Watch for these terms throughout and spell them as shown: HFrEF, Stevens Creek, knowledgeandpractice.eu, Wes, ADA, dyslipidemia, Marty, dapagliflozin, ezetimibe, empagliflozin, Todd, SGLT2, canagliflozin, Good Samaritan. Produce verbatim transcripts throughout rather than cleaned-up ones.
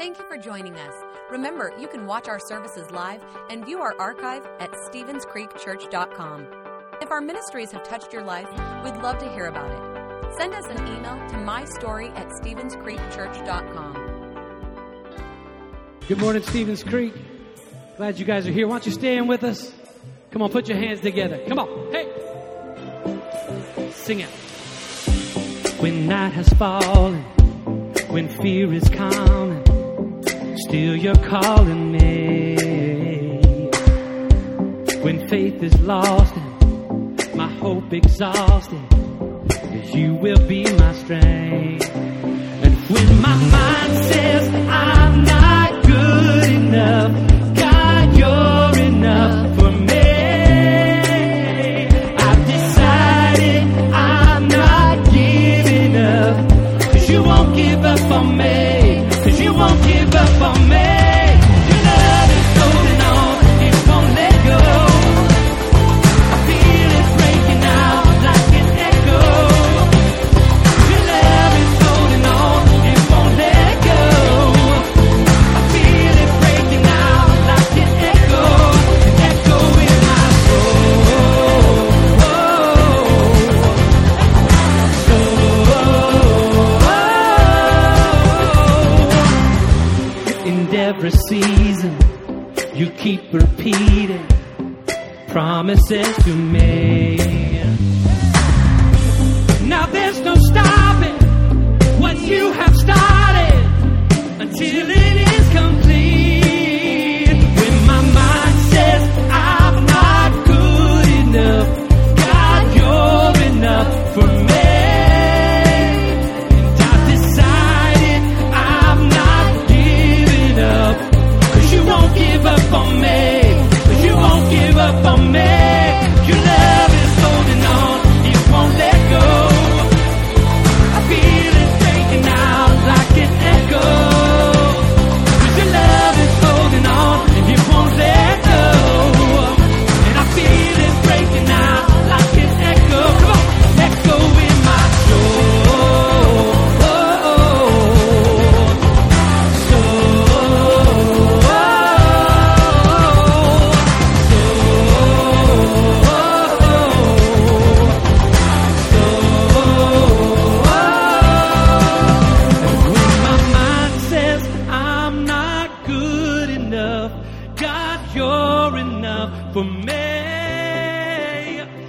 Thank you for joining us. Remember, you can watch our services live and view our archive at stevens creek church dot com. If our ministries have touched your life, we'd love to hear about it. Send us an email to my story at stevens creek church dot com. Good morning, Stevens Creek. Glad you guys are here. Why don't you stand with us? Come on, put your hands together. Come on. Hey! Sing it. When night has fallen, when fear is common, still you're calling me. When faith is lost and my hope exhausted, you will be my strength. And when my mind says I'm not good enough, God, you're enough for me. I've decided I'm not giving up, 'cause you won't give up on me, 'cause you won't give up on me. Your love is holding on, it won't let go. I feel it breaking out like an echo. Your love is holding on, it won't let go. I feel it breaking out like an echo, an echo in my soul. In every season, you keep repeating promises to me. Now there's no stopping what you have started until it is complete. When my mind says I'm not good enough, God, you're enough for me. And I've decided I'm not giving up, 'cause you won't give up on me, 'cause you won't give up on me. Your love is holding on, it won't let go. I feel it breaking out like an echo. 'Cause your love is holding on, it won't let go. And I feel it breaking out like an echo. Come on, echo in my soul. I've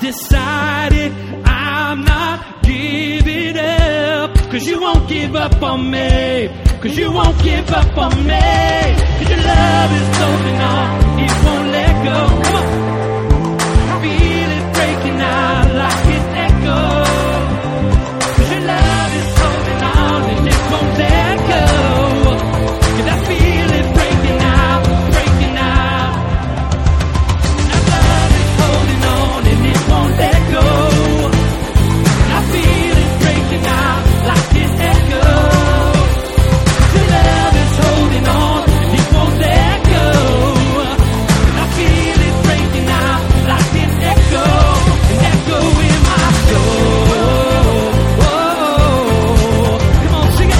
decided I'm not giving up, 'cause you won't give up on me, 'cause you won't give up on me. 'Cause your love is holding on, it won't let go. Come on. I feel it breaking out like an echo. 'Cause your love is holding on and it won't let go. 'Cause I feel it breaking out, breaking out. And our love is holding on and it won't let go. And I feel it breaking out like an echo. Your love is holding on and it won't let go. And I feel it breaking out like an echo, an echo in my soul. Come on, sing it.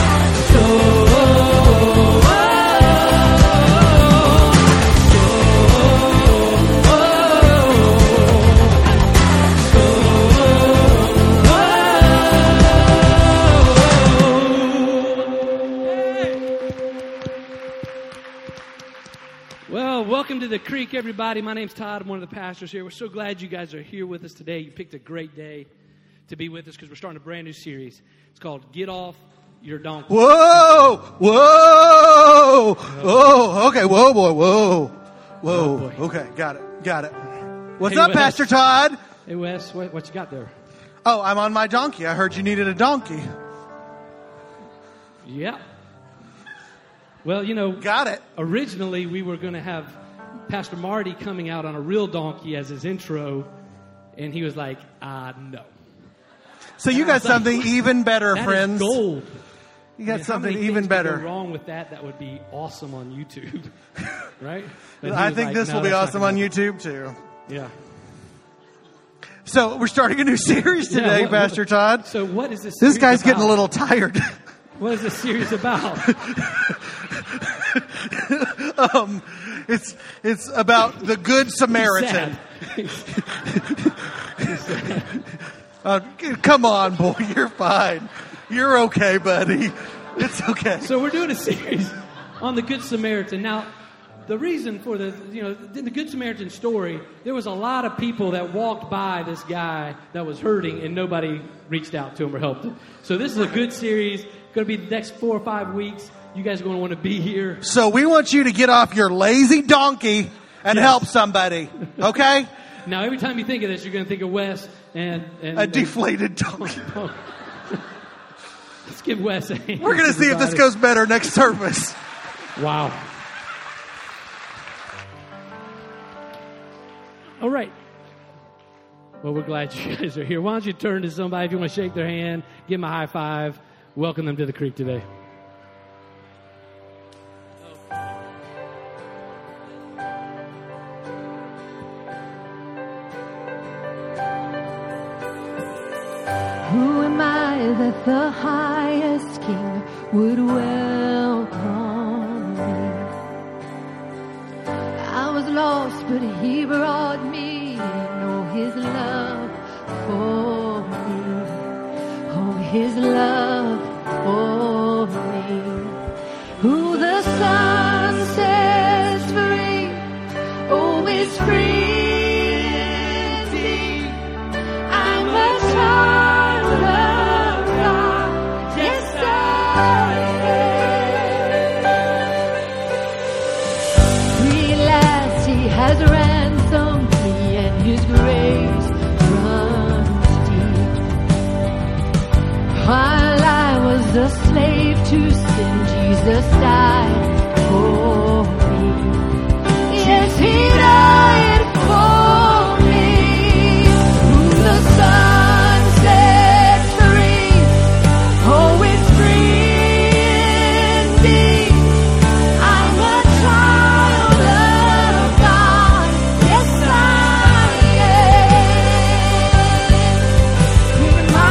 Well, welcome to the Creek, everybody. My name's Todd. I'm one of the pastors here. We're so glad you guys are here with us today. You picked a great day to be with us because we're starting a brand new series. It's called Get Off Your Donkey. Whoa! Whoa! Oh, okay. Whoa, boy. Whoa. Whoa. Oh, okay. Got it. Got it. What's hey, up, Wes. Pastor Todd? Hey, Wes. What, what you got there? Oh, I'm on my donkey. I heard you needed a donkey. Yeah. Well, you know, got it. Originally, we were going to have Pastor Marty coming out on a real donkey as his intro, and he was like, uh, no. So you got something like, even better, that friends. That is gold. You got I mean, something even better. If wrong with that, that would be awesome on YouTube, right? I think like, this no, will be awesome on YouTube, too. Yeah. So we're starting a new series today, yeah, what, Pastor Todd. So what is this? This guy's about? Getting a little tired. What is this series about? um, it's it's about the Good Samaritan. He's sad. He's sad. Uh, come on, boy, you're fine. You're okay, buddy. It's okay. So we're doing a series on the Good Samaritan. Now, the reason for the, you know, the Good Samaritan story, there was a lot of people that walked by this guy that was hurting, and nobody reached out to him or helped him. So this is a good series. Going to be the next four or five weeks. You guys are going to want to be here. So we want you to get off your lazy donkey and yes. help somebody, okay? Now, every time you think of this, you're going to think of Wes and... and a deflated and, donkey. Oh, oh. Let's give Wes a hand. We're going to see everybody. If this goes better next service. Wow. All right. Well, we're glad you guys are here. Why don't you turn to somebody if you want to shake their hand, give them a high five, welcome them to the creek today. Who am I that the highest King would welcome me? I was lost, but he brought me in. Oh, his love for me. Oh, his love for me. Who the sun sets free, oh, is free. A slave to sin, Jesus died for me. Yes, he died for me. Who the sun sets free, oh, it's free indeed. I'm a child of God, yes I am. Even my I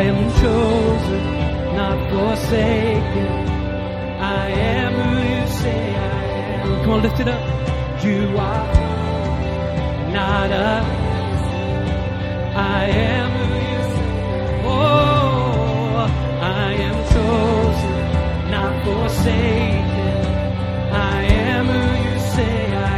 am who you say I am.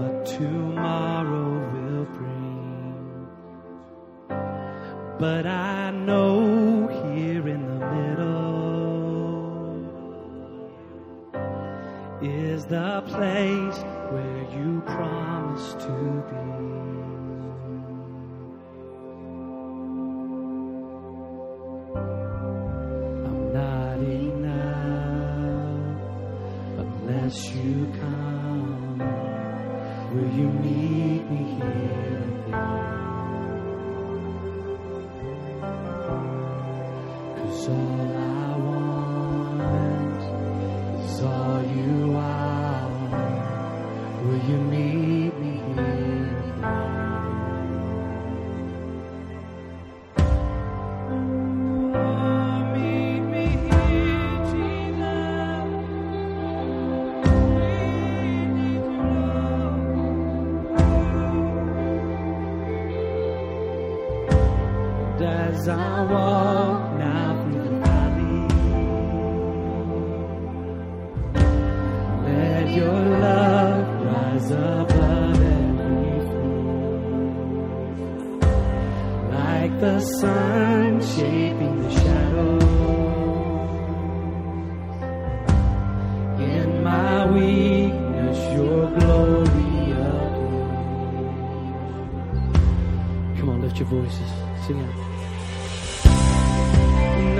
what tomorrow will bring. But I know here in the middle is the place where you promised to be. Unless you come, will you meet me here again? 'Cause all I want is all you are. Will you meet me here again? As I walk now through the valley, let your love rise above everything, like the sun shaping the shadows. In my weakness, your glory appears. Come on, lift your voices, sing it.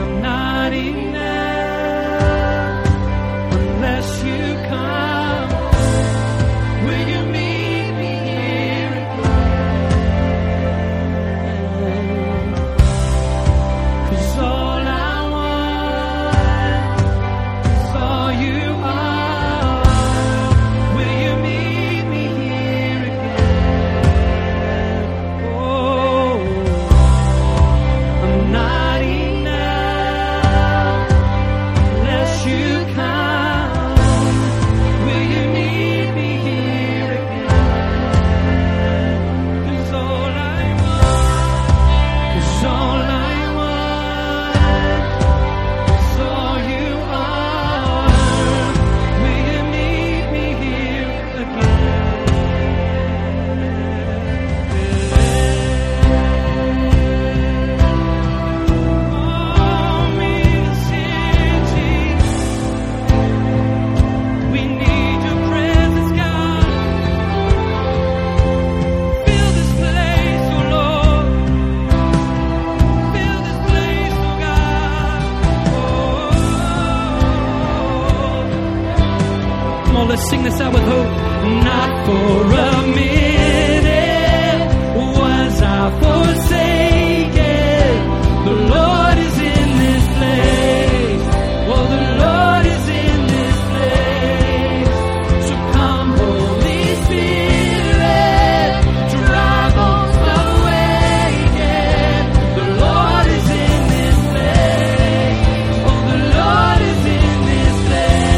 I'm not enough unless you come. Will you meet me here again? 'Cause all I want is all you are. Will you meet me here again? Oh, I'm not. Let's sing this out with hope. Not for a minute was I forsaken. The Lord is in this place. Oh, the Lord is in this place. So come, Holy Spirit, drive on my way. Yeah. The Lord is in this place. Oh, the Lord is in this place.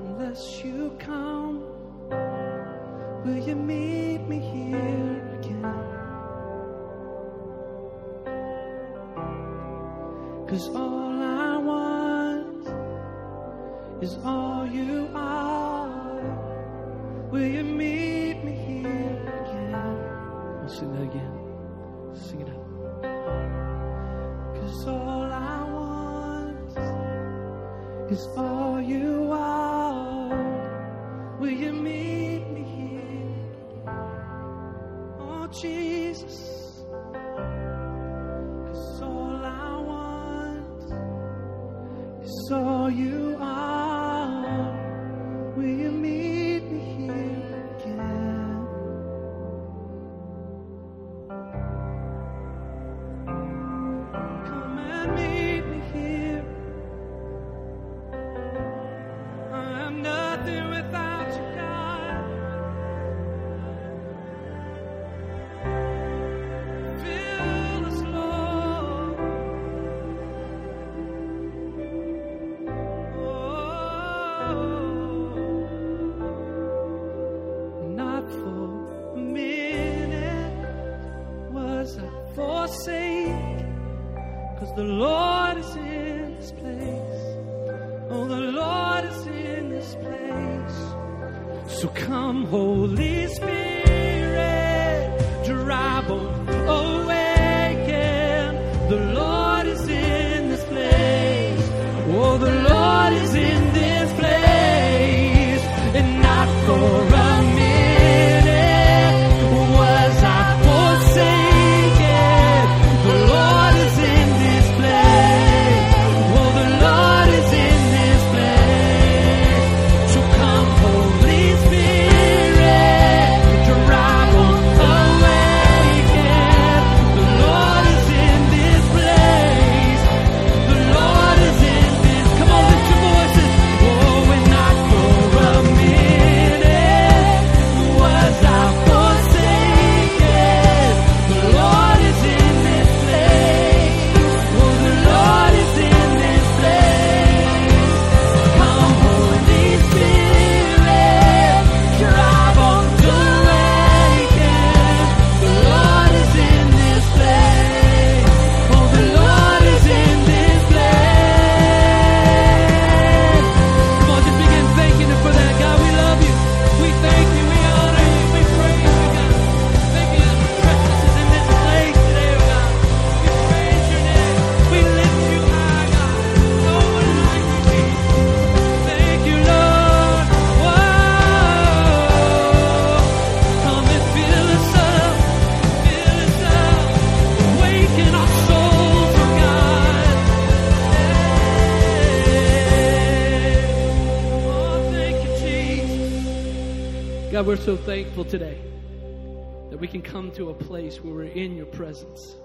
Unless you come, will you meet me here again? 'Cause all I want is all you are. Will you meet me here again? We'll sing that again. Sing it. is all you are. Will you meet me here? Oh, Jesus, 'cause all I want is all you are. Will you meet me here again? Come and meet me here. I am nothing without you, God. Fill us, Lord. Oh, not for a minute was I forsaken, 'cause the Lord is in this place. Oh, the Lord is in this place. So come, Holy Spirit, dry bones awaken. The Lord is in this place. Oh, the Lord is in this place. And not for a minute was I forsaken. The Lord is in this place. Oh, the Lord is in this place. So come, Holy Spirit, dry bones awaken. The Lord is in this place. The Lord is in this. Come on, lift your voices. Oh, and not for a minute was I forsaken. The Lord is in this place. Oh, the Lord is in this place. Come, Holy Spirit, dry bones awaken. The Lord is in this place. Oh, the Lord is in this place. Come on, just begin thanking Him for that. God, we love You. We thank You. We honor You. We praise You, God. Thank You that Your presence is in this place today, oh God. We praise Your name. We lift You high, God. No one like You, Jesus. Thank You, Lord. Whoa. Come and fill us up. Fill us up. Awaken our souls, oh God. Hey. Oh, thank You, Jesus. God, we're so thankful today that we can come to a place where we're in Your presence.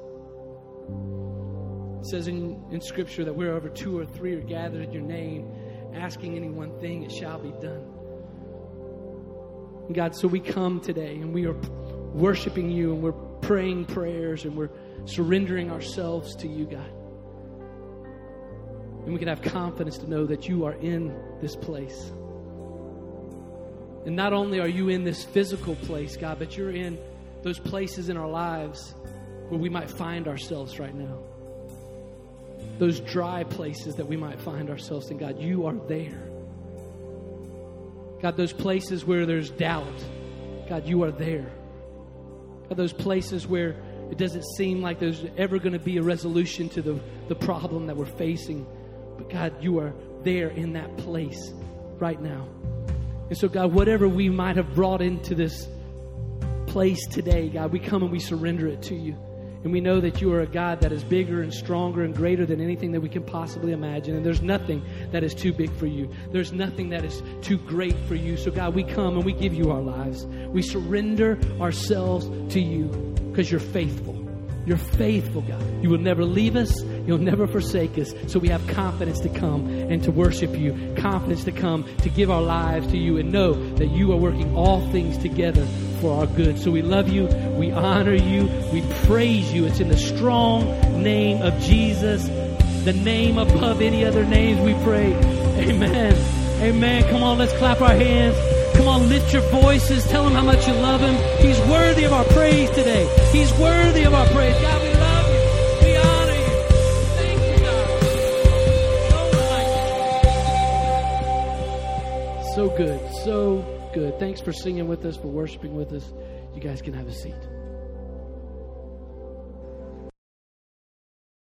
It says in, in Scripture that wherever two or three are gathered in Your name, asking any one thing, it shall be done. And God, so we come today and we are worshiping You and we're praying prayers and we're surrendering ourselves to You, God. And we can have confidence to know that You are in this place. And not only are You in this physical place, God, but You're in those places in our lives where we might find ourselves right now. Those dry places that we might find ourselves in, God, You are there. God, those places where there's doubt, God, You are there. God, those places where it doesn't seem like there's ever going to be a resolution to the, the problem that we're facing. But God, You are there in that place right now. And so, God, whatever we might have brought into this place today, God, we come and we surrender it to You. And we know that You are a God that is bigger and stronger and greater than anything that we can possibly imagine. And there's nothing that is too big for You. There's nothing that is too great for You. So, God, we come and we give You our lives. We surrender ourselves to You because You're faithful. You're faithful, God. You will never leave us. You'll never forsake us. So we have confidence to come and to worship You, confidence to come to give our lives to You and know that You are working all things together for our good. So we love You. We honor You. We praise You. It's in the strong name of Jesus, the name above any other names we pray. Amen. Amen. Come on, let's clap our hands. Come on, lift your voices. Tell Him how much you love Him. He's worthy of our praise today. He's worthy of our praise. God, we love You. We honor You. Thank You, God. No one like You. So good. So good. Thanks for singing with us, for worshiping with us. You guys can have a seat.